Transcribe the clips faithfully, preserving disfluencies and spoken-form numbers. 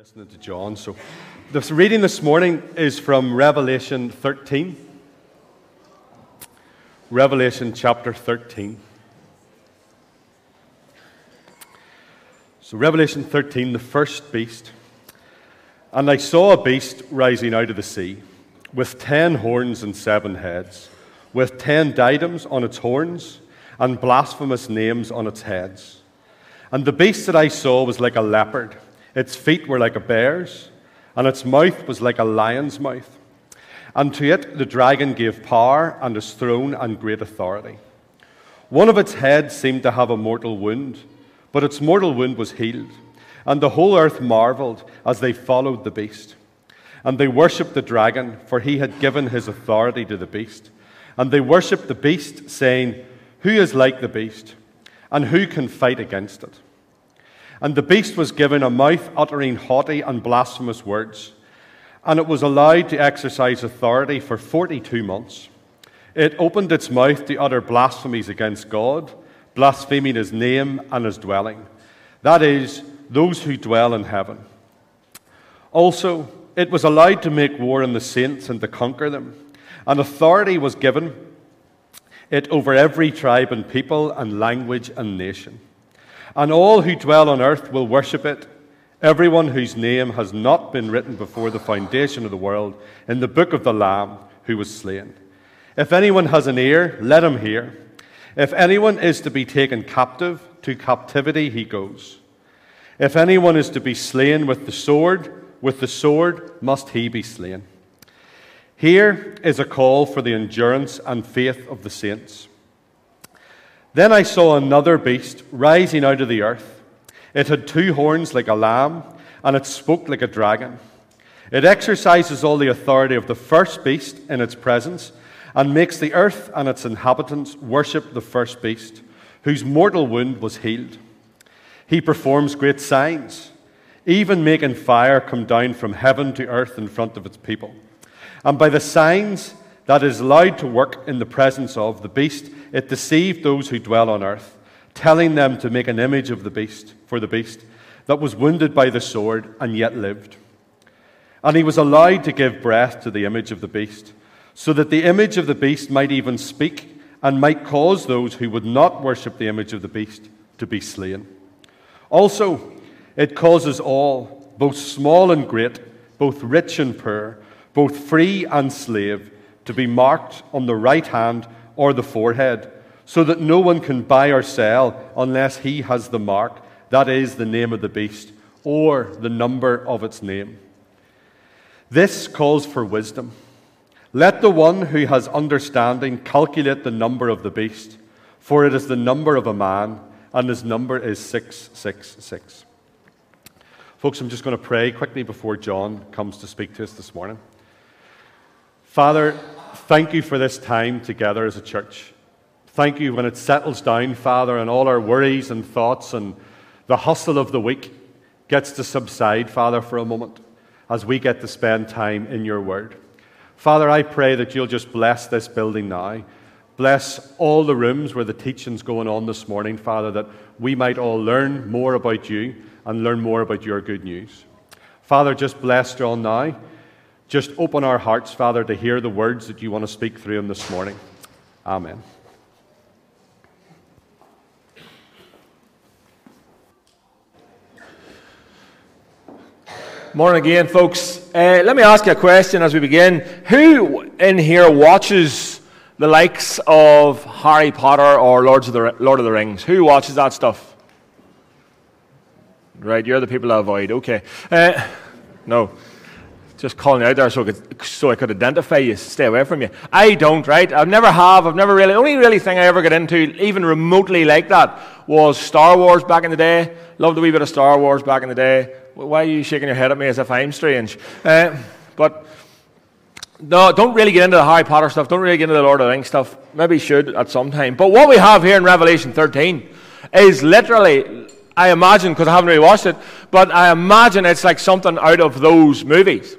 Listening to John. So this reading this morning is from Revelation thirteen. Revelation chapter thirteen. So Revelation thirteen, the first beast. And I saw a beast rising out of the sea, with ten horns and seven heads, with ten diadems on its horns, and blasphemous names on its heads. And the beast that I saw was like a leopard. Its feet were like a bear's, and its mouth was like a lion's mouth. And to it the dragon gave power, and his throne, and great authority. One of its heads seemed to have a mortal wound, but its mortal wound was healed. And the whole earth marveled as they followed the beast. And they worshipped the dragon, for he had given his authority to the beast. And they worshipped the beast, saying, "Who is like the beast? And who can fight against it?" And the beast was given a mouth uttering haughty and blasphemous words, and it was allowed to exercise authority for forty-two months. It opened its mouth to utter blasphemies against God, blaspheming his name and his dwelling, that is, those who dwell in heaven. Also, it was allowed to make war on the saints and to conquer them, and authority was given it over every tribe and people and language and nation. And all who dwell on earth will worship it, everyone whose name has not been written before the foundation of the world in the book of the Lamb who was slain. If anyone has an ear, let him hear. If anyone is to be taken captive, to captivity he goes. If anyone is to be slain with the sword, with the sword must he be slain. Here is a call for the endurance and faith of the saints. Then I saw another beast rising out of the earth. It had two horns like a lamb, and it spoke like a dragon. It exercises all the authority of the first beast in its presence, and makes the earth and its inhabitants worship the first beast, whose mortal wound was healed. He performs great signs, even making fire come down from heaven to earth in front of its people. And by the signs that is allowed to work in the presence of the beast, it deceived those who dwell on earth, telling them to make an image of the beast, for the beast that was wounded by the sword and yet lived. And he was allowed to give breath to the image of the beast, so that the image of the beast might even speak and might cause those who would not worship the image of the beast to be slain. Also, it causes all, both small and great, both rich and poor, both free and slave, to be marked on the right hand or the forehead, so that no one can buy or sell unless he has the mark, that is, the name of the beast, or the number of its name. This calls for wisdom. Let the one who has understanding calculate the number of the beast, for it is the number of a man, and his number is six six six. Folks, I'm just going to pray quickly before John comes to speak to us this morning. Father, thank you for this time together as a church. Thank you when it settles down, Father, and all our worries and thoughts and the hustle of the week gets to subside, Father, for a moment as we get to spend time in your word. Father, I pray that you'll just bless this building now. Bless all the rooms where the teaching's going on this morning, Father, that we might all learn more about you and learn more about your good news. Father, just bless John now. Just open our hearts, Father, to hear the words that you want to speak through him this morning. Amen. Morning again, folks. Uh, let me ask you a question as we begin. Who in here watches the likes of Harry Potter or Lords of the, Lord of the Rings? Who watches that stuff? Right, you're the people I avoid. Okay. Uh, no. Just calling out there so I, could, so I could identify you, stay away from you. I don't, right? I've never have, I've never really, the only really thing I ever got into, even remotely like that, was Star Wars back in the day. Loved a wee bit of Star Wars back in the day. Why are you shaking your head at me as if I'm strange? Uh, but, no, don't really get into the Harry Potter stuff, don't really get into the Lord of the Rings stuff. Maybe should at some time. But what we have here in Revelation thirteen is literally, I imagine, because I haven't really watched it, but I imagine it's like something out of those movies.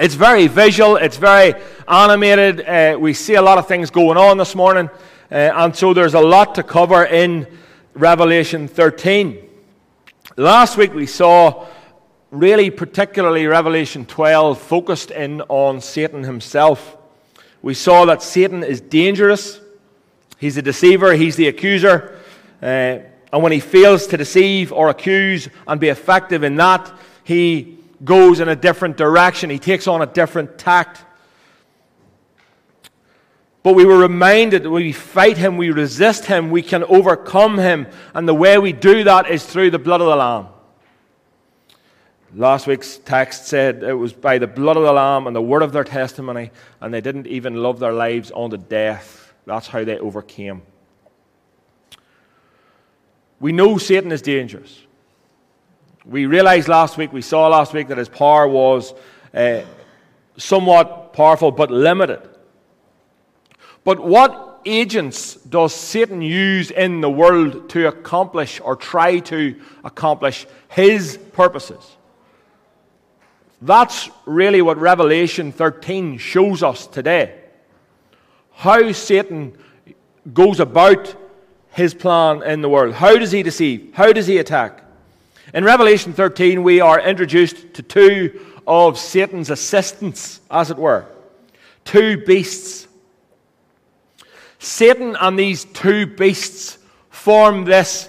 It's very visual, it's very animated, uh, we see a lot of things going on this morning, uh, and so there's a lot to cover in Revelation thirteen. Last week we saw really particularly Revelation twelve, focused in on Satan himself. We saw that Satan is dangerous. He's the deceiver. He's the accuser. Uh, and when he fails to deceive or accuse and be effective in that, he goes in a different direction. He takes on a different tact. But we were reminded that we fight him, we resist him, we can overcome him. And the way we do that is through the blood of the Lamb. Last week's text said it was by the blood of the Lamb and the word of their testimony, and they didn't even love their lives unto death. That's how they overcame. We know Satan is dangerous. We realized last week, we saw last week, that his power was uh, somewhat powerful but limited. But what agents does Satan use in the world to accomplish or try to accomplish his purposes? That's really what Revelation thirteen shows us today. How Satan goes about his plan in the world. How does he deceive? How does he attack? In Revelation thirteen, we are introduced to two of Satan's assistants, as it were. Two beasts. Satan and these two beasts form this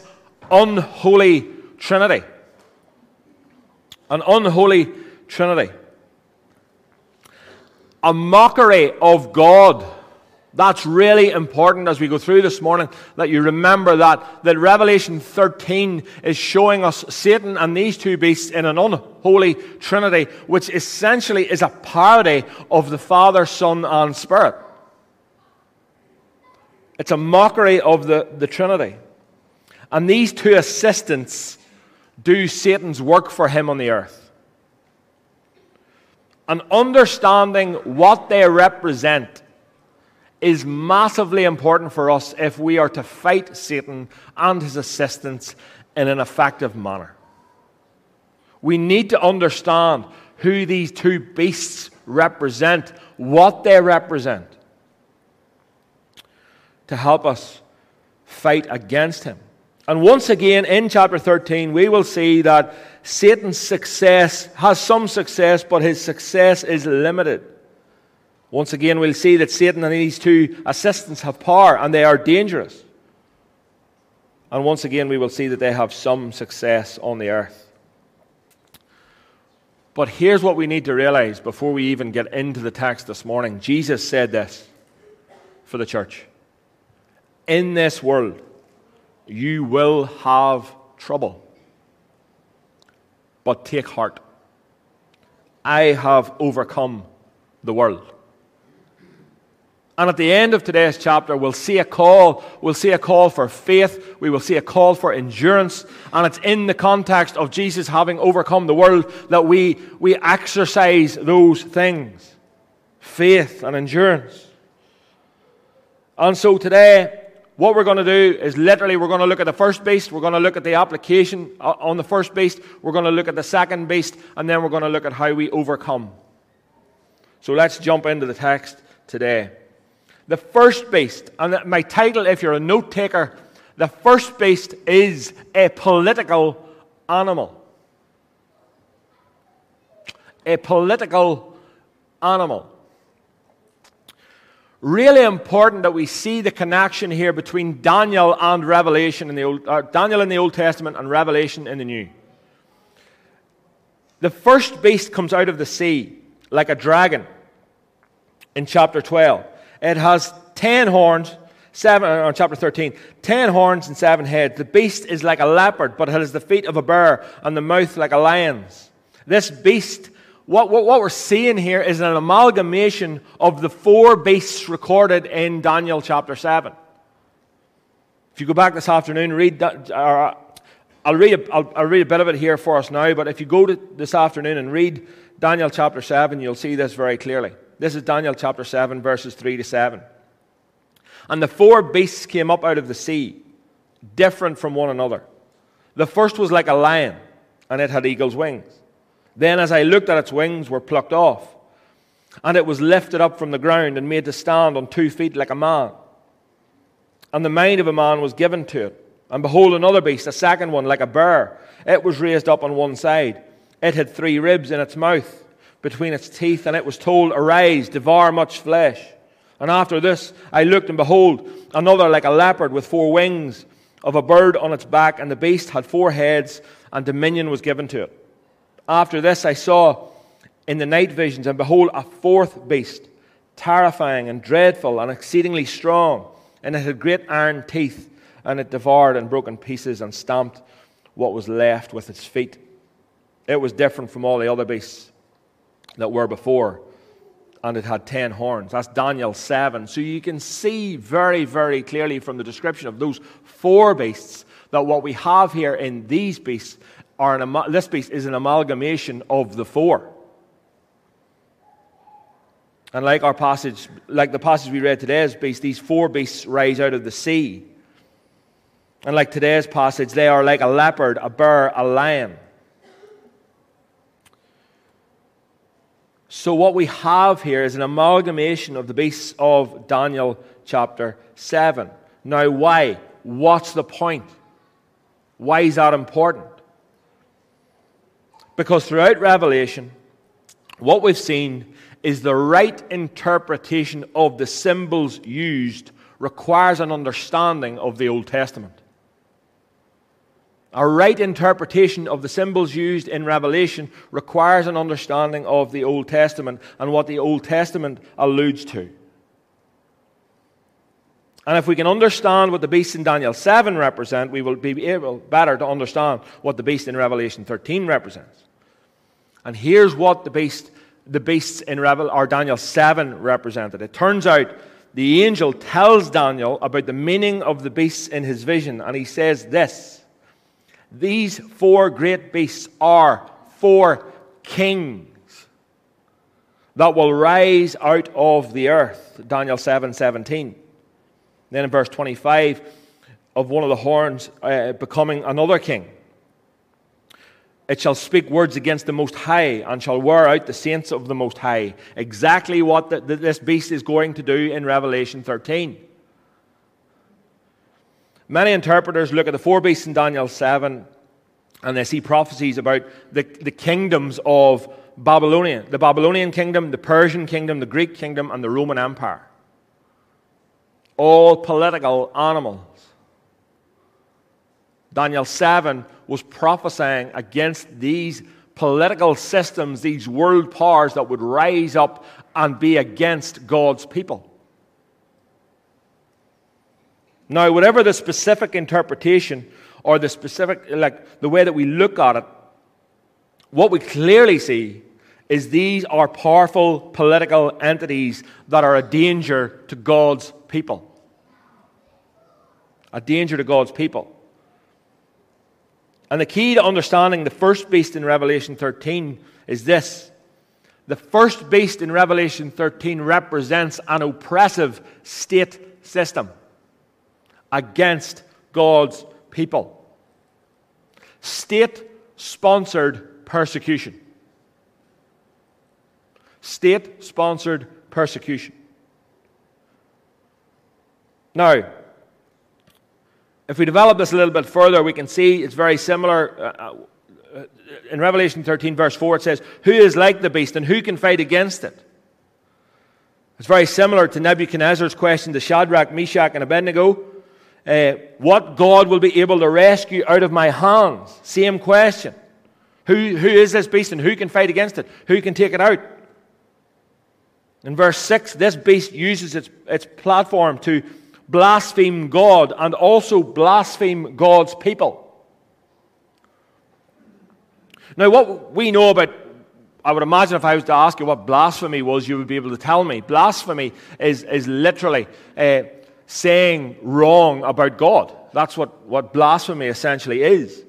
unholy trinity. An unholy trinity. Trinity. A mockery of God. That's really important as we go through this morning, that you remember that, that Revelation thirteen is showing us Satan and these two beasts in an unholy trinity, which essentially is a parody of the Father, Son, and Spirit. It's a mockery of the, the Trinity. And these two assistants do Satan's work for him on the earth. And understanding what they represent is massively important for us if we are to fight Satan and his assistants in an effective manner. We need to understand who these two beasts represent, what they represent, to help us fight against him. And once again, in chapter thirteen, we will see that Satan's success has some success, but his success is limited. Once again, we'll see that Satan and these two assistants have power, and they are dangerous. And once again, we will see that they have some success on the earth. But here's what we need to realize before we even get into the text this morning. Jesus said this for the church. In this world, you will have trouble, but take heart. I have overcome the world. And at the end of today's chapter, we'll see a call. We'll see a call for faith. We will see a call for endurance. And it's in the context of Jesus having overcome the world that we, we exercise those things, faith and endurance. And so today, what we're going to do is literally we're going to look at the first beast, we're going to look at the application on the first beast, we're going to look at the second beast, and then we're going to look at how we overcome. So let's jump into the text today. The first beast, and my title if you're a note taker, the first beast is a political animal. A political animal. Really important that we see the connection here between Daniel and Revelation in the Old, uh, Daniel in the Old Testament and Revelation in the New. The first beast comes out of the sea like a dragon in chapter twelve. It has ten horns, seven or chapter thirteen, ten horns and seven heads. The beast is like a leopard, but it has the feet of a bear and the mouth like a lion's. This beast. What, what, what we're seeing here is an amalgamation of the four beasts recorded in Daniel chapter seven. If you go back this afternoon, read that, or I'll, read a, I'll, I'll read a bit of it here for us now, but if you go to this afternoon and read Daniel chapter seven, you'll see this very clearly. This is Daniel chapter seven, verses three to seven. And the four beasts came up out of the sea, different from one another. The first was like a lion, and it had eagle's wings. Then as I looked at its wings were plucked off, and it was lifted up from the ground and made to stand on two feet like a man. And the mind of a man was given to it. And behold, another beast, a second one, like a bear. It was raised up on one side, It had three ribs in its mouth between its teeth, and it was told, Arise, devour much flesh. And after this I looked, and behold, another like a leopard with four wings of a bird on its back, and the beast had four heads, and dominion was given to it. After this I saw in the night visions, and behold, a fourth beast, terrifying and dreadful and exceedingly strong, and it had great iron teeth, and it devoured and broke in pieces and stamped what was left with its feet. It was different from all the other beasts that were before, and it had ten horns. That's Daniel seven. So you can see very, very clearly from the description of those four beasts that what we have here in these beasts, are an am- this beast is an amalgamation of the four. And like our passage, like the passage we read today's beast, these four beasts rise out of the sea. And like today's passage, they are like a leopard, a bear, a lion. So what we have here is an amalgamation of the beasts of Daniel chapter seven. Now why? What's the point? Why is that important? Because throughout Revelation, what we've seen is the right interpretation of the symbols used requires an understanding of the Old Testament. A right interpretation of the symbols used in Revelation requires an understanding of the Old Testament and what the Old Testament alludes to. And if we can understand what the beasts in Daniel seven represent, we will be able better to understand what the beast in Revelation thirteen represents. And here's what the beast The beasts in Revel, or Daniel seven represented. It turns out the angel tells Daniel about the meaning of the beasts in his vision, and he says this: These four great beasts are four kings that will rise out of the earth. Daniel seven seventeen. Then in verse twenty-five, of one of the horns uh, becoming another king. It shall speak words against the Most High, and shall wear out the saints of the Most High. Exactly what the, this beast is going to do in Revelation thirteen. Many interpreters look at the four beasts in Daniel seven, and they see prophecies about the, the kingdoms of Babylonia. The Babylonian kingdom, the Persian kingdom, the Greek kingdom, and the Roman Empire. All political animals. Daniel seven was prophesying against these political systems, these world powers that would rise up and be against God's people. Now, whatever the specific interpretation or the specific, like the way that we look at it, what we clearly see is these are powerful political entities that are a danger to God's people. A danger to God's people. And the key to understanding the first beast in Revelation thirteen is this. The first beast in Revelation thirteen represents an oppressive state system against God's people. State-sponsored persecution. State-sponsored persecution. Now, if we develop this a little bit further, we can see it's very similar. In Revelation thirteen, verse four, it says, Who is like the beast, and who can fight against it? It's very similar to Nebuchadnezzar's question to Shadrach, Meshach, and Abednego. Uh, what God will be able to rescue out of my hands? Same question. Who, who is this beast, and who can fight against it? Who can take it out? In verse six, this beast uses its, its platform to blaspheme God and also blaspheme God's people. Now, what we know about, I would imagine if I was to ask you what blasphemy was, you would be able to tell me. Blasphemy is, is literally uh, saying wrong about God. That's what, what blasphemy essentially is.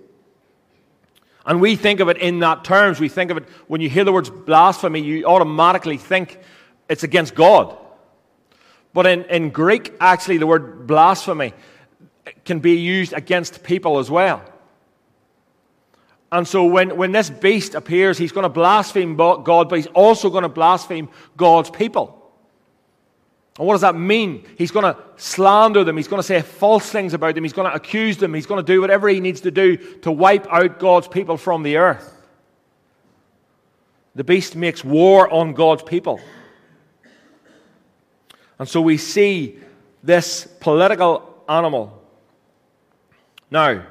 And we think of it in that terms. We think of it, when you hear the words blasphemy, you automatically think it's against God. But in, in Greek, actually, the word blasphemy can be used against people as well. And so when, when this beast appears, he's going to blaspheme God, but he's also going to blaspheme God's people. And what does that mean? He's going to slander them. He's going to say false things about them. He's going to accuse them. He's going to do whatever he needs to do to wipe out God's people from the earth. The beast makes war on God's people. And so we see this political animal. Now,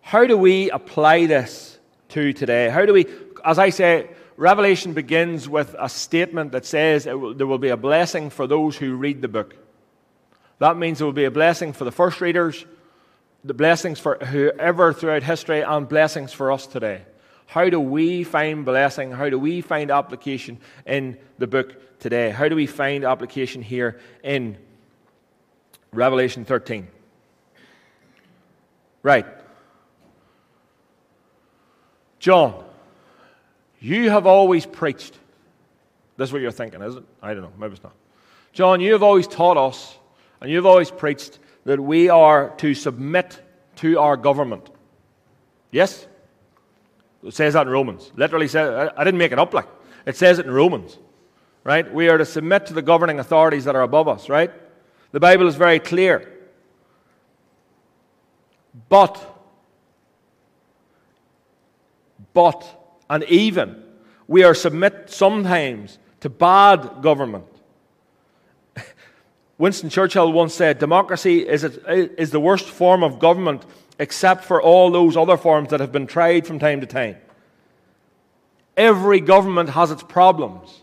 how do we apply this to today? How do we, as I say, Revelation begins with a statement that says it will, there will be a blessing for those who read the book. That means there will be a blessing for the first readers, the blessings for whoever throughout history, and blessings for us today. How do we find blessing? How do we find application in the book today? How do we find application here in Revelation thirteen? Right. John, you have always preached. That's what you're thinking, is it? I don't know. Maybe it's not. John, you have always taught us, and you've always preached that we are to submit to our government. Yes? It says that in Romans. Literally says, I didn't make it up like. It says it in Romans. Right? We are to submit to the governing authorities that are above us, right? The Bible is very clear. But, but, and even, we are submit sometimes to bad government. Winston Churchill once said, democracy is, a, is the worst form of government except for all those other forms that have been tried from time to time. Every government has its problems.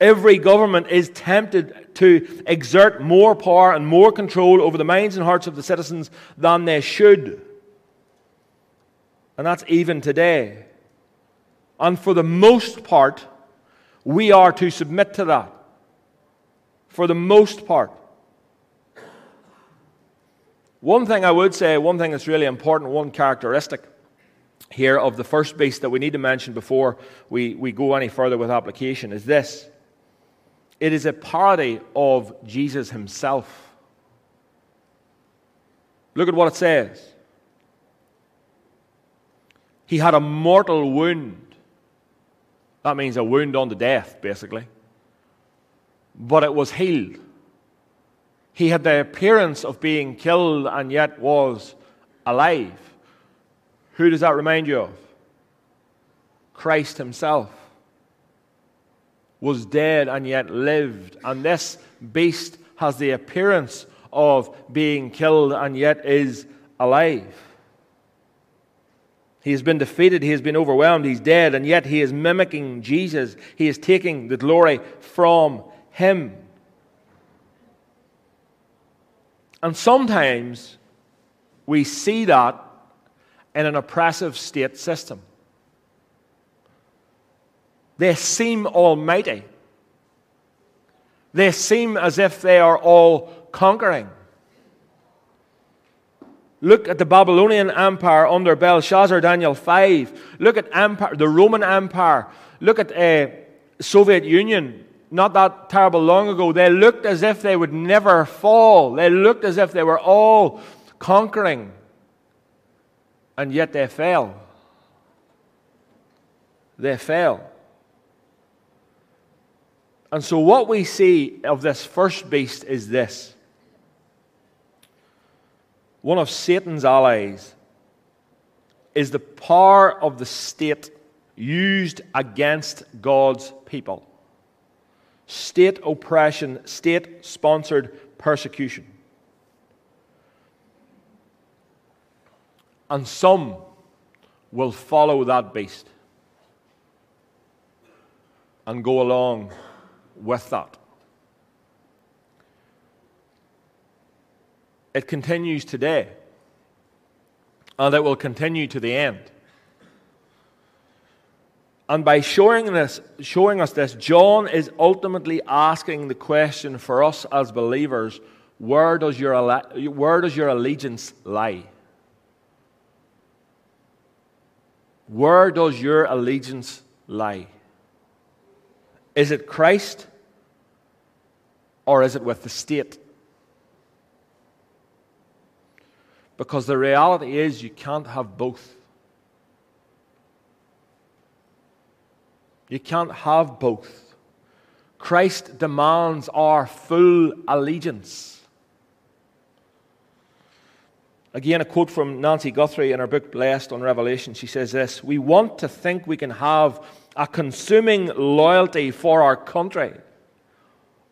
Every government is tempted to exert more power and more control over the minds and hearts of the citizens than they should. And that's even today. And for the most part, we are to submit to that. For the most part. One thing I would say, one thing that's really important, one characteristic here of the first beast that we need to mention before we, we go any further with application is this. It is a parody of Jesus himself. Look at what it says. He had a mortal wound. That means a wound unto death, basically. But it was healed. He had the appearance of being killed and yet was alive. Who does that remind you of? Christ himself was dead and yet lived. And this beast has the appearance of being killed and yet is alive. He has been defeated, he has been overwhelmed, he's dead, and yet he is mimicking Jesus. He is taking the glory from him. And sometimes we see that in an oppressive state system. They seem almighty. They seem as if they are all conquering. Look at the Babylonian Empire under Belshazzar, Daniel five. Look at empire, the Roman Empire. Look at the uh, Soviet Union. Not that terrible long ago, they looked as if they would never fall. They looked as if they were all conquering. And yet they fell. They fell. And so what we see of this first beast is this. One of Satan's allies is the power of the state used against God's people. State oppression, state-sponsored persecution. And some will follow that beast and go along with that. It continues today, and it will continue to the end. And by showing this, showing us this, John is ultimately asking the question for us as believers, where does your, where does your allegiance lie? Where does your allegiance lie? Is it Christ, or is it with the state? Because the reality is you can't have both. You can't have both. Christ demands our full allegiance. Again, a quote from Nancy Guthrie in her book Blessed on Revelation. She says this: "We want to think we can have a consuming loyalty for our country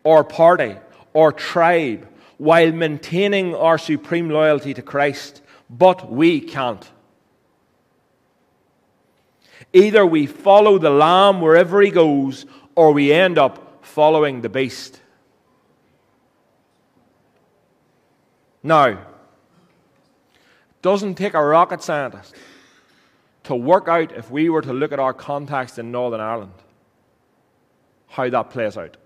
or party or tribe while maintaining our supreme loyalty to Christ, but we can't. Either we follow the Lamb wherever he goes, or we end up following the beast." Now, doesn't take a rocket scientist to work out, if we were to look at our context in Northern Ireland, how that plays out.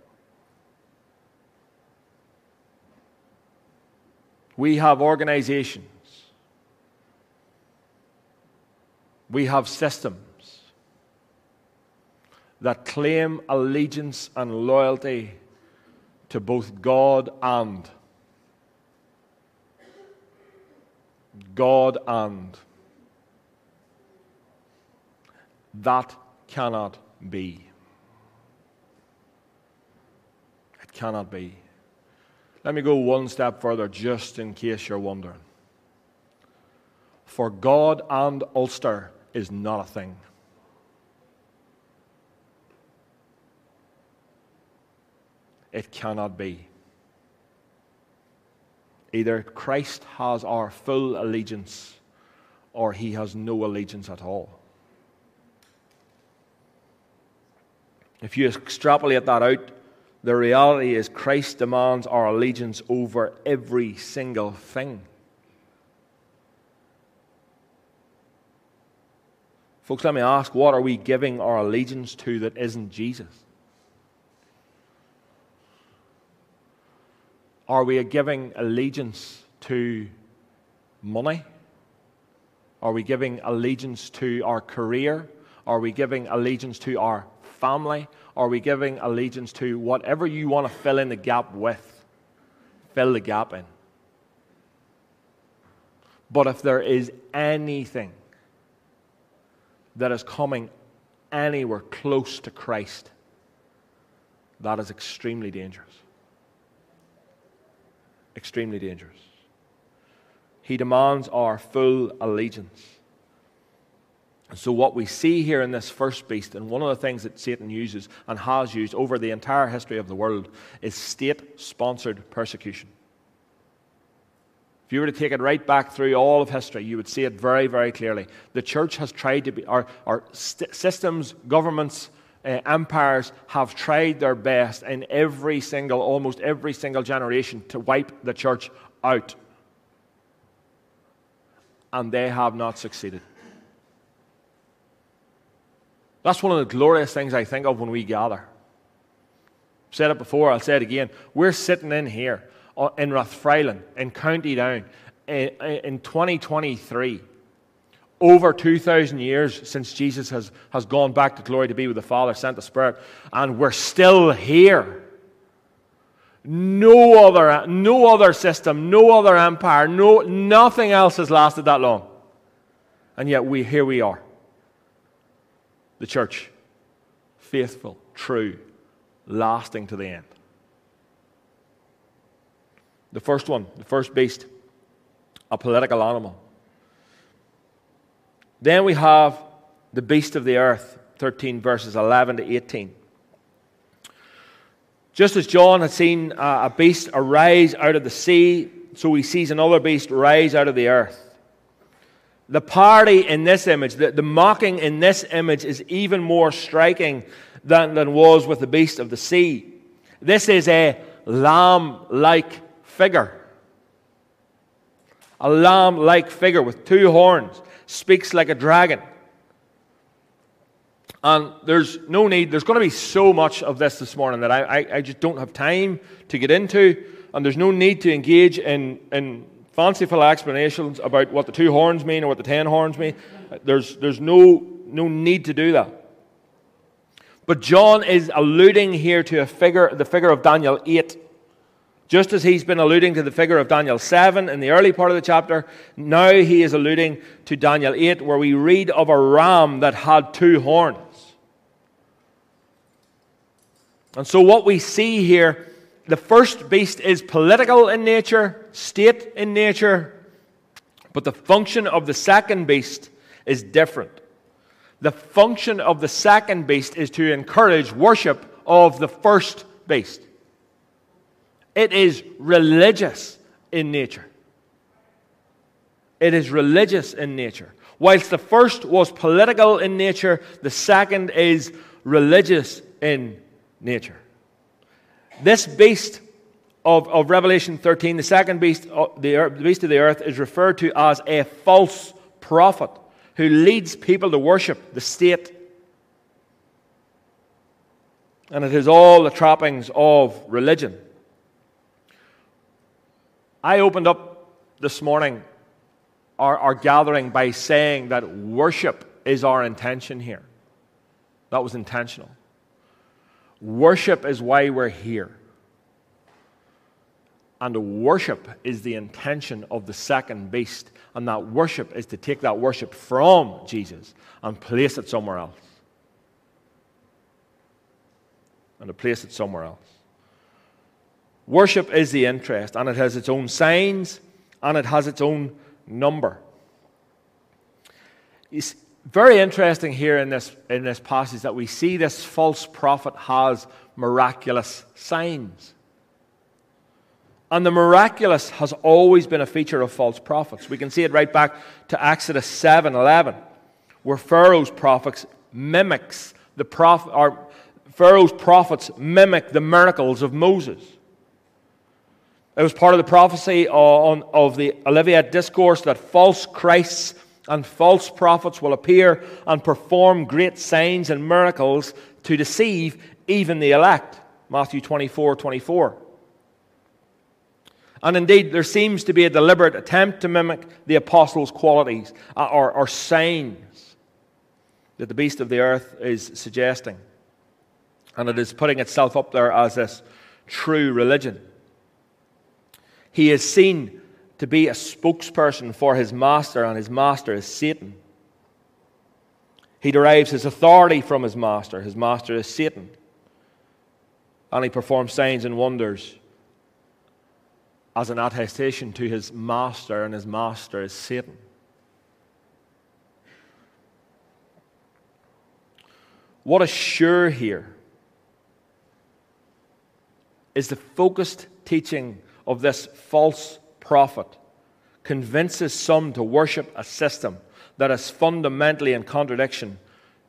We have organizations, we have systems that claim allegiance and loyalty to both God and God and. That cannot be. It cannot be. Let me go one step further, just in case you're wondering. For God and Ulster is not a thing. It cannot be. Either Christ has our full allegiance, or he has no allegiance at all. If you extrapolate that out, the reality is Christ demands our allegiance over every single thing. Folks, let me ask, what are we giving our allegiance to that isn't Jesus? Are we giving allegiance to money? Are we giving allegiance to our career? Are we giving allegiance to our family? Are we giving allegiance to whatever you want to fill in the gap with? Fill the gap in. But if there is anything that is coming anywhere close to Christ, that is extremely dangerous. Extremely dangerous. He demands our full allegiance. And so what we see here in this first beast, and one of the things that Satan uses and has used over the entire history of the world, is state-sponsored persecution. If you were to take it right back through all of history, you would see it very, very clearly. The church has tried to be, our, our st- systems, governments, Uh, empires have tried their best in every single, almost every single generation to wipe the church out. And they have not succeeded. That's one of the glorious things I think of when we gather. I've said it before, I'll say it again. We're sitting in here in Rathfriland, in County Down, in, in twenty twenty-three. Over two thousand years since Jesus has, has gone back to glory to be with the Father, sent the Spirit, and we're still here. No other, no other system, no other empire, no, nothing else has lasted that long. And yet we here we are. The church, faithful, true, lasting to the end. The first one, the first beast, a political animal. Then we have the beast of the earth, thirteen verses eleven to eighteen. Just as John had seen a beast arise out of the sea, so he sees another beast rise out of the earth. The parody in this image, the, the mocking in this image, is even more striking than, than was with the beast of the sea. This is a lamb-like figure. A lamb-like figure with two horns. Speaks like a dragon. And there's no need, there's going to be so much of this this morning that I, I, I just don't have time to get into, and there's no need to engage in, in fanciful explanations about what the two horns mean or what the ten horns mean. There's, there's no, no need to do that. But John is alluding here to a figure, the figure of Daniel eight. Just as he's been alluding to the figure of Daniel seven in the early part of the chapter, now he is alluding to Daniel eight, where we read of a ram that had two horns. And so what we see here, the first beast is political in nature, state in nature, But the function of the second beast is different. The function of the second beast is to encourage worship of the first beast. It is religious in nature. It is religious in nature. Whilst the first was political in nature, the second is religious in nature. This beast of, of Revelation thirteen, the second beast of the, earth, the beast of the earth, is referred to as a false prophet who leads people to worship the state. And it has all the trappings of religion. I opened up this morning our, our gathering by saying that worship is our intention here. That was intentional. Worship is why we're here. And worship is the intention of the second beast. And that worship is to take that worship from Jesus and place it somewhere else. And to place it somewhere else. Worship is the interest, and it has its own signs, and it has its own number. It's very interesting here in this, in this passage that we see this false prophet has miraculous signs. And the miraculous has always been a feature of false prophets. We can see it right back to Exodus seven eleven, where Pharaoh's prophets mimics the prophet, or Pharaoh's prophets mimic the miracles of Moses. It was part of the prophecy on, of the Olivet Discourse that false Christs and false prophets will appear and perform great signs and miracles to deceive even the elect. Matthew twenty-four twenty-four. And indeed, there seems to be a deliberate attempt to mimic the apostles' qualities or, or signs that the beast of the earth is suggesting. And it is putting itself up there as this true religion. He is seen to be a spokesperson for his master, and his master is Satan. He derives his authority from his master. His master is Satan. And he performs signs and wonders as an attestation to his master, and his master is Satan. What is sure here is the focused teaching of this false prophet convinces some to worship a system that is fundamentally in contradiction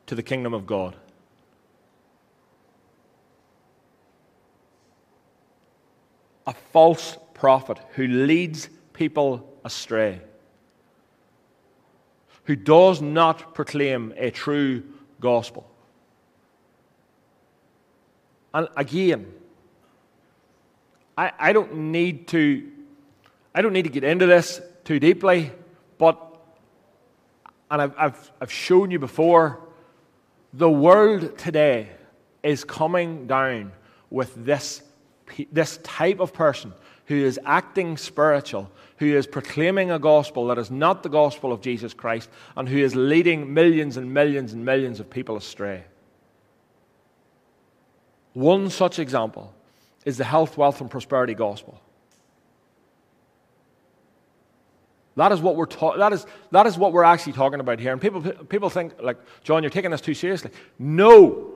to the kingdom of God. A false prophet who leads people astray, who does not proclaim a true gospel. And again, I, I don't need to I don't need to get into this too deeply, but and I've, I've, I've shown you before, the world today is coming down with this, this type of person who is acting spiritual, who is proclaiming a gospel that is not the gospel of Jesus Christ, and who is leading millions and millions and millions of people astray. One such example is the health, wealth, and prosperity gospel. That is what we're ta- that is that is what we're actually talking about here. And people people think, like, John, you're taking this too seriously. No.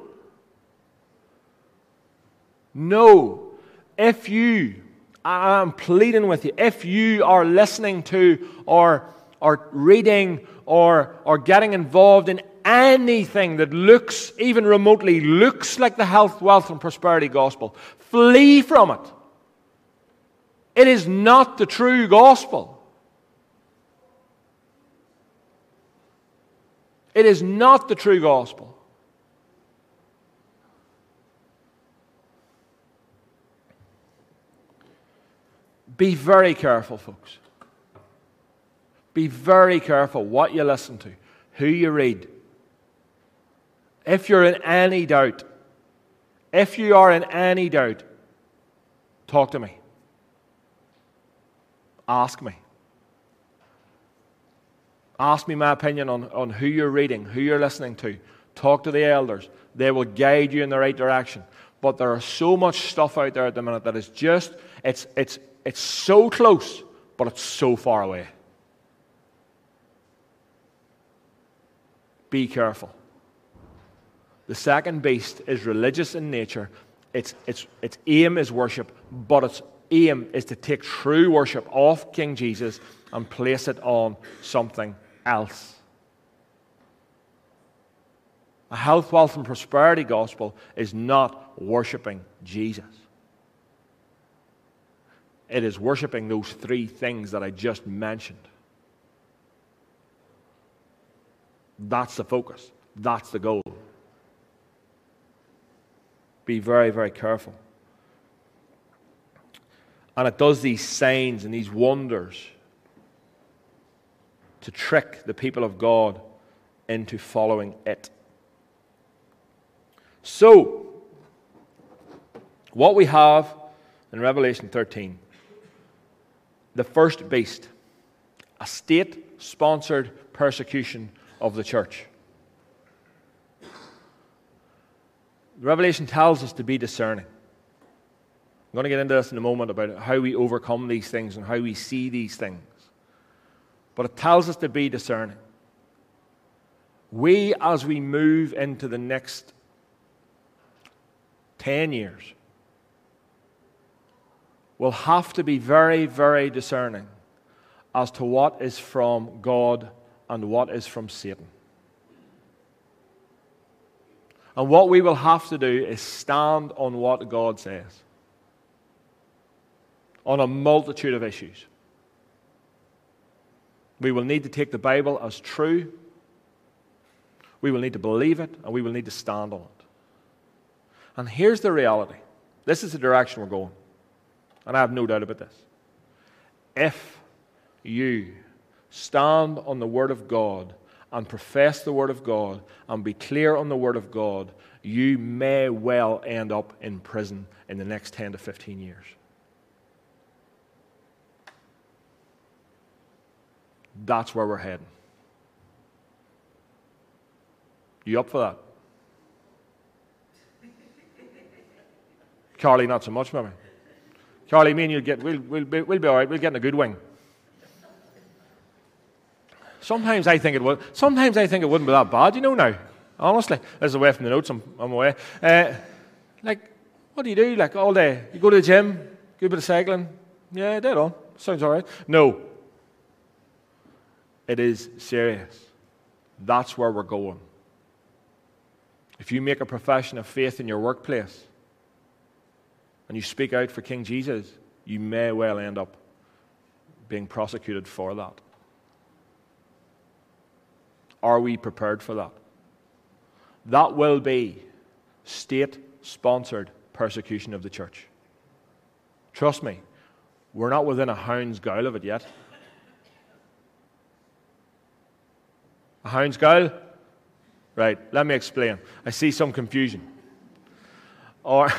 No. If you, I'm pleading with you, if you are listening to or or reading or or getting involved in anything that looks, even remotely looks like the health, wealth, and prosperity gospel, flee from it. It is not the true gospel. It is not the true gospel. Be very careful, folks. Be very careful what you listen to, who you read. If you're in any doubt, if you are in any doubt, talk to me. Ask me. Ask me my opinion on, on who you're reading, who you're listening to. Talk to the elders. They will guide you in the right direction. But there is so much stuff out there at the minute that is just, it's, it's, it's so close, but it's so far away. Be careful. The second beast is religious in nature. Its, its, its aim is worship, but its aim is to take true worship off King Jesus and place it on something else. A health, wealth, and prosperity gospel is not worshiping Jesus. It is worshiping those three things that I just mentioned. That's the focus. That's the goal. Be very, very careful. And it does these signs and these wonders to trick the people of God into following it. So, what we have in Revelation thirteen, the first beast, a state-sponsored persecution of the church. Revelation tells us to be discerning. I'm going to get into this in a moment about how we overcome these things and how we see these things. But it tells us to be discerning. We, as we move into the next ten years, will have to be very, very discerning as to what is from God and what is from Satan. And what we will have to do is stand on what God says on a multitude of issues. We will need to take the Bible as true. We will need to believe it, and we will need to stand on it. And here's the reality. This is the direction we're going. And I have no doubt about this. If you stand on the Word of God and profess the Word of God and be clear on the Word of God, you may well end up in prison in the next ten to fifteen years. That's where we're heading. You up for that? Carly, not so much, maybe. Carly, me and you get we'll we'll be, we'll be all right. We'll get in a good wing. Sometimes I think it would. Sometimes I think it wouldn't be that bad, you know. Now, honestly, this is away from the notes. I'm, I'm away. Uh, like, what do you do? Like all day, you go to the gym, do a bit of cycling. Yeah, dead on. Sounds all right. No, it is serious. That's where we're going. If you make a profession of faith in your workplace and you speak out for King Jesus, you may well end up being prosecuted for that. Are we prepared for that? That will be state-sponsored persecution of the church. Trust me, we're not within a hound's gowl of it yet. A hound's gowl? Right, let me explain. I see some confusion. Or...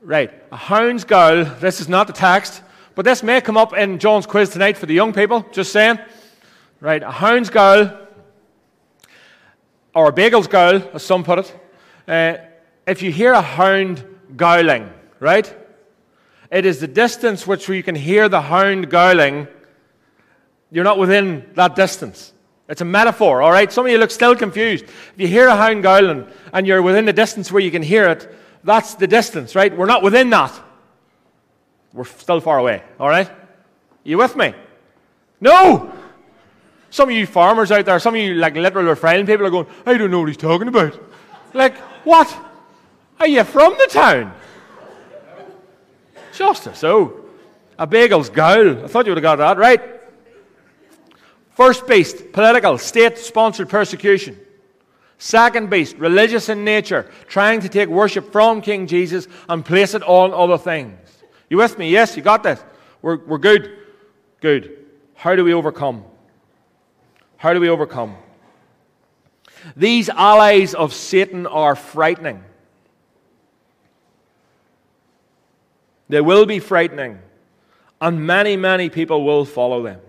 Right, a hound's gowl, this is not the text, but this may come up in John's quiz tonight for the young people, just saying. Right, a hound's gowl, or a bagel's gowl, as some put it. Uh, if you hear a hound gowling, right, it is the distance which you can hear the hound gowling. You're not within that distance. It's a metaphor, all right? Some of you look still confused. If you hear a hound gowling and you're within the distance where you can hear it, that's the distance, right? We're not within that. We're still far away, all right? You with me? No! Some of you farmers out there, some of you like literal Rathfriland people are going, I don't know what he's talking about. Like, what? Are you from the town? Just as so. A bagel's gowl. I thought you would have got that, right? First beast, political, state-sponsored persecution. Second beast, religious in nature, trying to take worship from King Jesus and place it on other things. You with me? Yes, you got this. We're, we're good. Good. How do we overcome? How do we overcome? These allies of Satan are frightening. They will be frightening, and many, many people will follow them.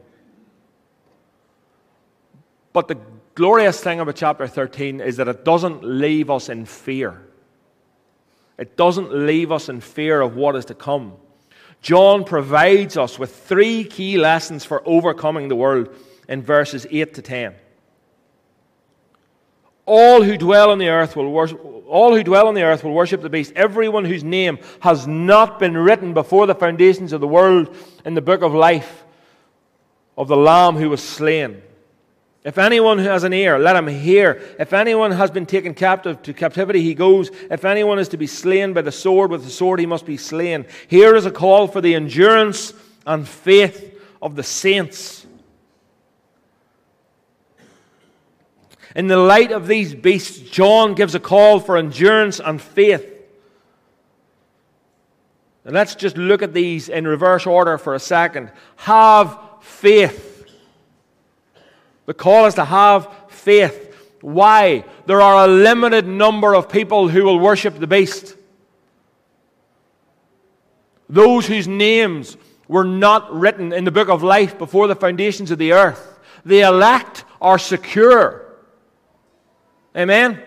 But the glorious thing about chapter thirteen is that it doesn't leave us in fear. It doesn't leave us in fear of what is to come. John provides us with three key lessons for overcoming the world in verses eight to ten. All who dwell on the earth will worship, all who dwell on the earth will worship the beast, everyone whose name has not been written before the foundations of the world in the book of life of the Lamb who was slain. If anyone has an ear, let him hear. If anyone has been taken captive to captivity, he goes. If anyone is to be slain by the sword, with the sword he must be slain. Here is a call for the endurance and faith of the saints. In the light of these beasts, John gives a call for endurance and faith. And let's just look at these in reverse order for a second. Have faith. The call is to have faith. Why? There are a limited number of people who will worship the beast. Those whose names were not written in the book of life before the foundations of the earth. The elect are secure. Amen?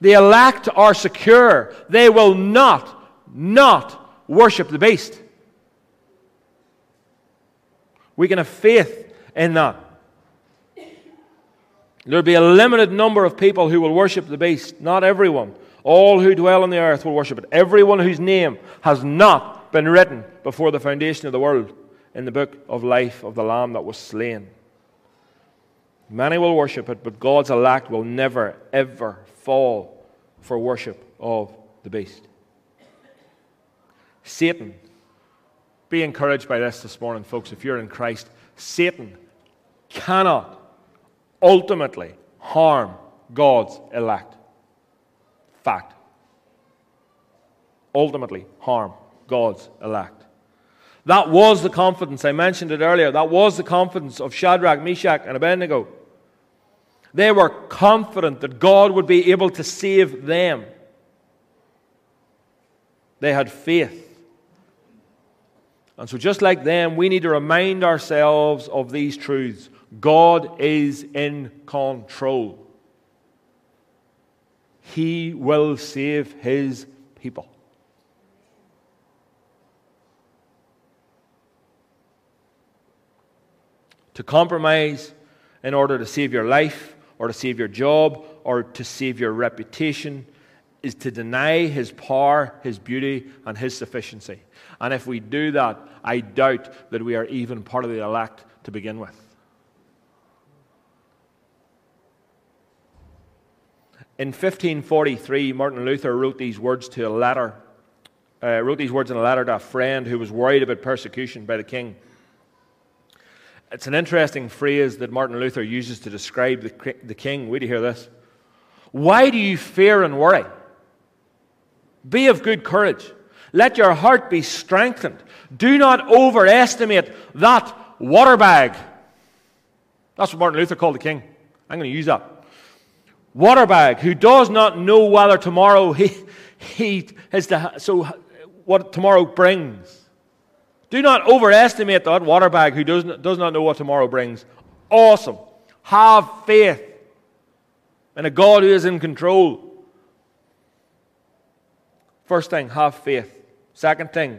The elect are secure. They will not, not worship the beast. We can have faith in that. There will be a limited number of people who will worship the beast. Not everyone. All who dwell on the earth will worship it. Everyone whose name has not been written before the foundation of the world in the book of life of the Lamb that was slain. Many will worship it, but God's elect will never, ever fall for worship of the beast. Satan. Be encouraged by this this morning, folks. If you're in Christ, Satan cannot ultimately harm God's elect. Fact. Ultimately harm God's elect. That was the confidence. I mentioned it earlier. That was the confidence of Shadrach, Meshach, and Abednego. They were confident that God would be able to save them. They had faith. And so just like them, we need to remind ourselves of these truths. God is in control. He will save His people. To compromise in order to save your life, or to save your job, or to save your reputation, is to deny His power, His beauty, and His sufficiency. And if we do that, I doubt that we are even part of the elect to begin with. In fifteen forty-three, Martin Luther wrote these words to a letter, uh, wrote these words in a letter to a friend who was worried about persecution by the king. It's an interesting phrase that Martin Luther uses to describe the, the king. Wait to hear this. Why do you fear and worry? Be of good courage. Let your heart be strengthened. Do not overestimate that water bag. That's what Martin Luther called the king. I'm going to use that. Water bag, who does not know whether tomorrow he, he is to, so what tomorrow brings. Do not overestimate that water bag who does not, does not know what tomorrow brings. Awesome. Have faith in a God who is in control. First thing, have faith. Second thing,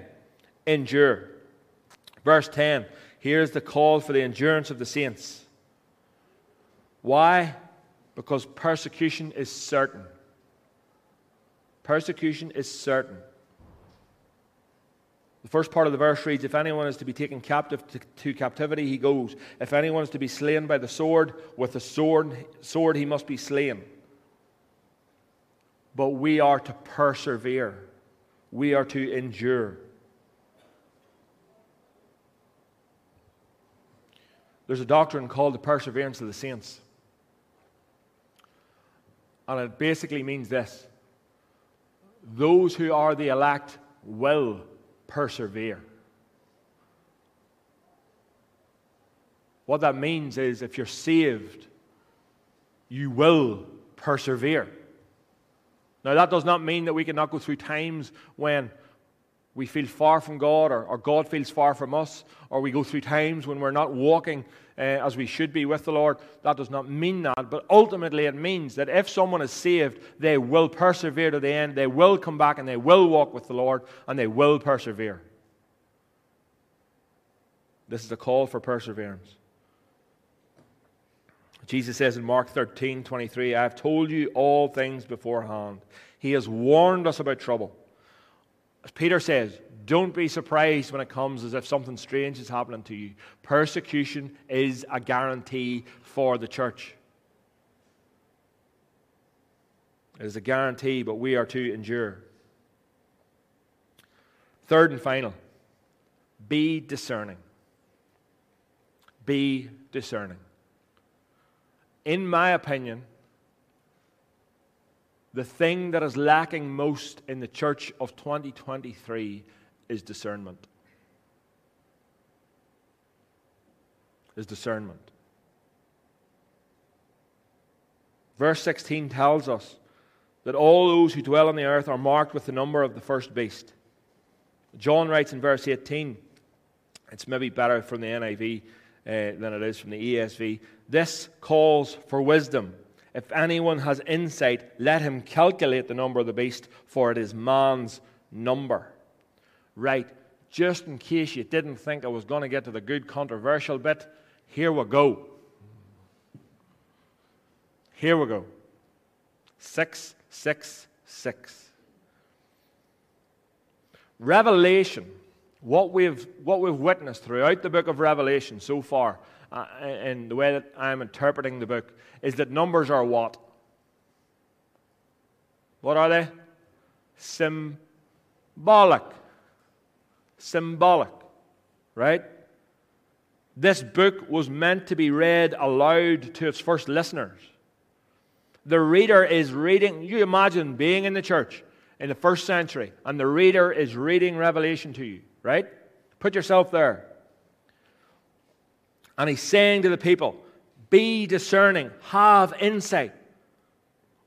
endure. Verse ten, here's the call for the endurance of the saints. Why? Because persecution is certain. Persecution is certain. The first part of the verse reads, if anyone is to be taken captive to, to captivity, he goes. If anyone is to be slain by the sword, with the sword, sword he must be slain. But we are to persevere. We are to endure. There's a doctrine called the perseverance of the saints. And it basically means this. Those who are the elect will persevere. What that means is if you're saved, you will persevere. Now that does not mean that we cannot go through times when we feel far from God, or, or God feels far from us, or we go through times when we're not walking uh, as we should be with the Lord. That does not mean that, but ultimately it means that if someone is saved, they will persevere to the end, they will come back and they will walk with the Lord, and they will persevere. This is a call for perseverance. Jesus says in Mark thirteen twenty-three, I have told you all things beforehand. He has warned us about trouble. As Peter says, don't be surprised when it comes as if something strange is happening to you. Persecution is a guarantee for the church. It is a guarantee, but we are to endure. Third and final, be discerning. Be discerning. In my opinion, the thing that is lacking most in the church of twenty twenty-three is discernment. Is discernment. Verse sixteen tells us that all those who dwell on the earth are marked with the number of the first beast. John writes in verse eighteen, it's maybe better from the N I V uh, than it is from the E S V, this calls for wisdom. If anyone has insight, let him calculate the number of the beast, for it is man's number. Right, just in case you didn't think I was going to get to the good controversial bit, here we go. Here we go. Six, six, six. Revelation, what we've, what we've witnessed throughout the book of Revelation so far, uh, and the way that I'm interpreting the book, is that numbers are what? What are they? Symbolic. Symbolic, right? This book was meant to be read aloud to its first listeners. The reader is reading, you imagine being in the church, in the first century, and the reader is reading Revelation to you, right? Put yourself there. And he's saying to the people, be discerning, have insight.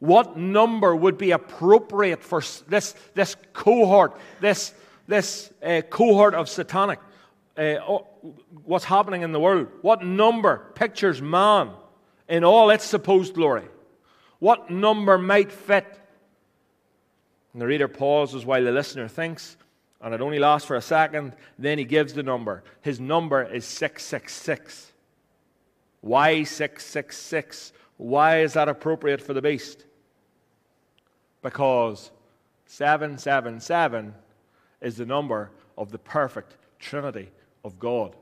What number would be appropriate for this, this cohort, this, this uh, cohort of satanic, uh, what's happening in the world? What number pictures man in all its supposed glory? What number might fit? And the reader pauses while the listener thinks, and it only lasts for a second, then he gives the number. His number is six six six. Why six six six? Why is that appropriate for the beast? Because seven seven seven is the number of the perfect Trinity of God.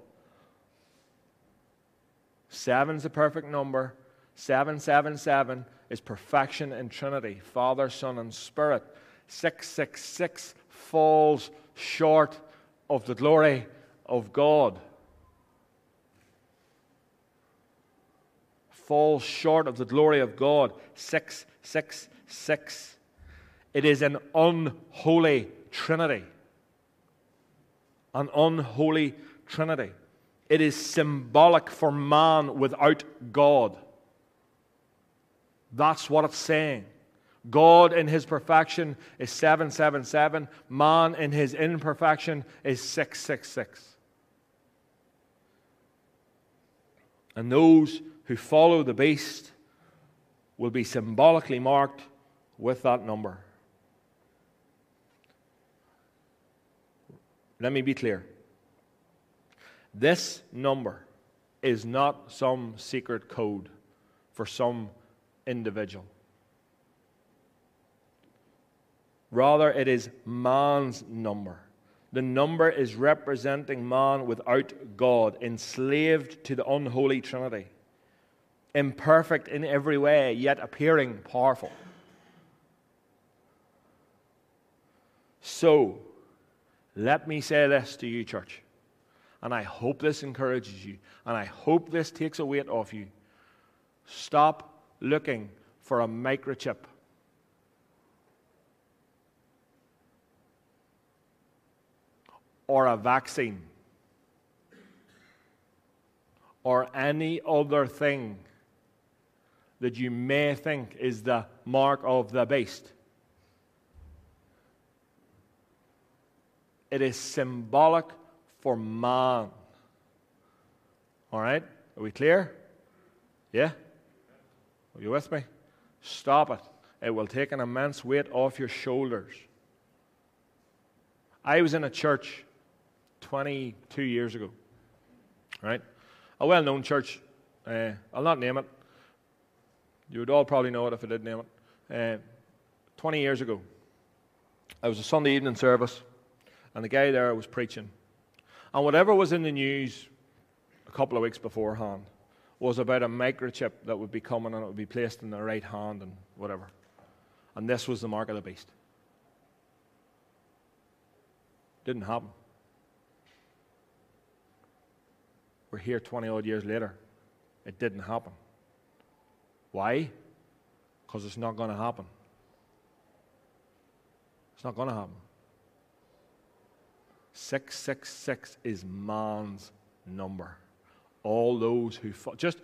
Seven is the perfect number. seven seven seven is perfection in Trinity, Father, Son, and Spirit. six six six falls short of the glory of God. Falls short of the glory of God. six six six. It is an unholy Trinity. An unholy Trinity. It is symbolic for man without God. That's what it's saying. God in his perfection is seven seven seven. Man in his imperfection is six six six. And those who follow the beast will be symbolically marked with that number. Let me be clear. This number is not some secret code for some individual. Rather, it is man's number. The number is representing man without God, enslaved to the unholy Trinity, imperfect in every way, yet appearing powerful. So, let me say this to you, church, and I hope this encourages you, and I hope this takes a weight off you. Stop looking for a microchip. Or a vaccine. Or any other thing that you may think is the mark of the beast. It is symbolic for man. All right? Are we clear? Yeah? Are you with me? Stop it. It will take an immense weight off your shoulders. I was in a church twenty-two years ago, right? A well-known church. Uh, I'll not name it, You would all probably know it if I didn't name it. Uh, twenty years ago, it was a Sunday evening service, and the guy there was preaching. And whatever was in the news a couple of weeks beforehand was about a microchip that would be coming, and it would be placed in the right hand and whatever. And this was the mark of the beast. Didn't happen. We're here twenty-odd years later. It didn't happen. Why? Because it's not going to happen. It's not going to happen. six six six is man's number. All those who... Fo- just,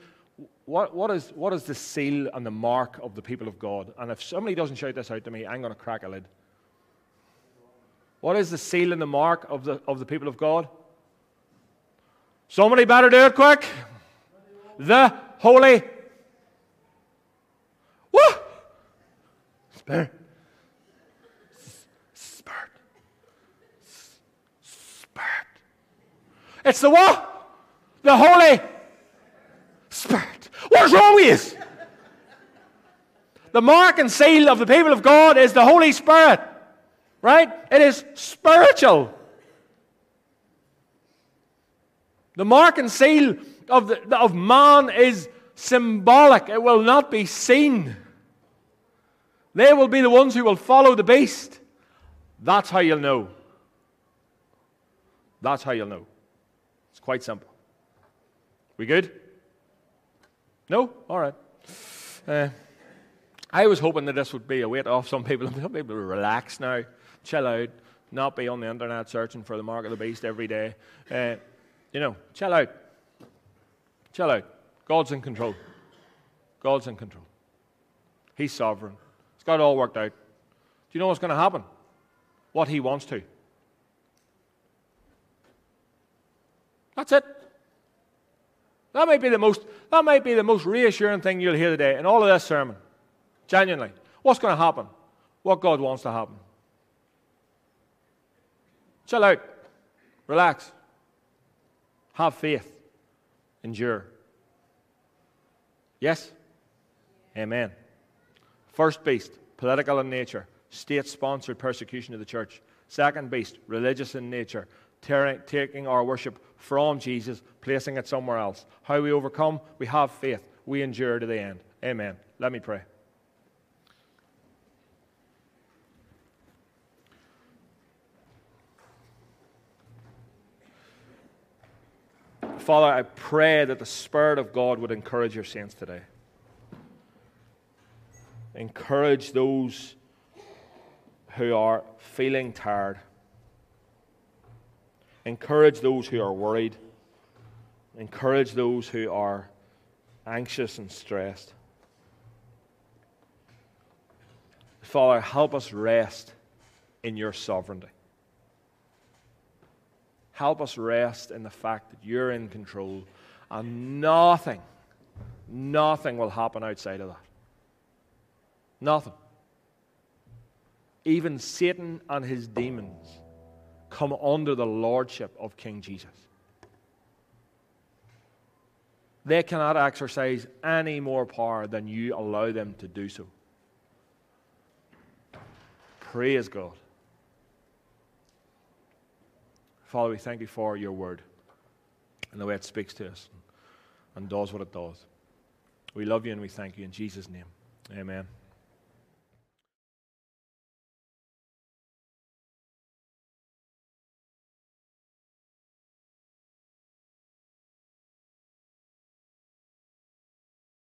what, what, is, what is the seal and the mark of the people of God? And if somebody doesn't shout this out to me, I'm going to crack a lid. What is the seal and the mark of the, of the people of God? Somebody better do it quick. The Holy Woo! Spirit. Spirit. Spirit. It's the what? The Holy Spirit. What's wrong with you? The mark and seal of the people of God is the Holy Spirit. Right? It is spiritual. The mark and seal of, the, of man is symbolic. It will not be seen. They will be the ones who will follow the beast. That's how you'll know. That's how you'll know. It's quite simple. We good? No? All right. Uh, I was hoping that this would be a weight off some people. Some people relax now, chill out, not be on the internet searching for the mark of the beast every day. Uh, You know, chill out. Chill out. God's in control. God's in control. He's sovereign. He's got it all worked out. Do you know what's going to happen? What he wants to. That's it. That might be the most, that might be the most reassuring thing you'll hear today in all of this sermon. Genuinely. What's going to happen? What God wants to happen. Chill out. Relax. Have faith. Endure. Yes? Amen. First beast, political in nature. State-sponsored persecution of the church. Second beast, religious in nature. Tearing, taking our worship from Jesus, placing it somewhere else. How we overcome? We have faith. We endure to the end. Amen. Let me pray. Father, I pray that the Spirit of God would encourage your saints today. Encourage those who are feeling tired. Encourage those who are worried. Encourage those who are anxious and stressed. Father, help us rest in your sovereignty. Help us rest in the fact that you're in control and nothing, nothing will happen outside of that. Nothing. Even Satan and his demons come under the lordship of King Jesus. They cannot exercise any more power than you allow them to do so. Praise God. Father, we thank you for your word and the way it speaks to us and does what it does. We love you and we thank you in Jesus' name. Amen.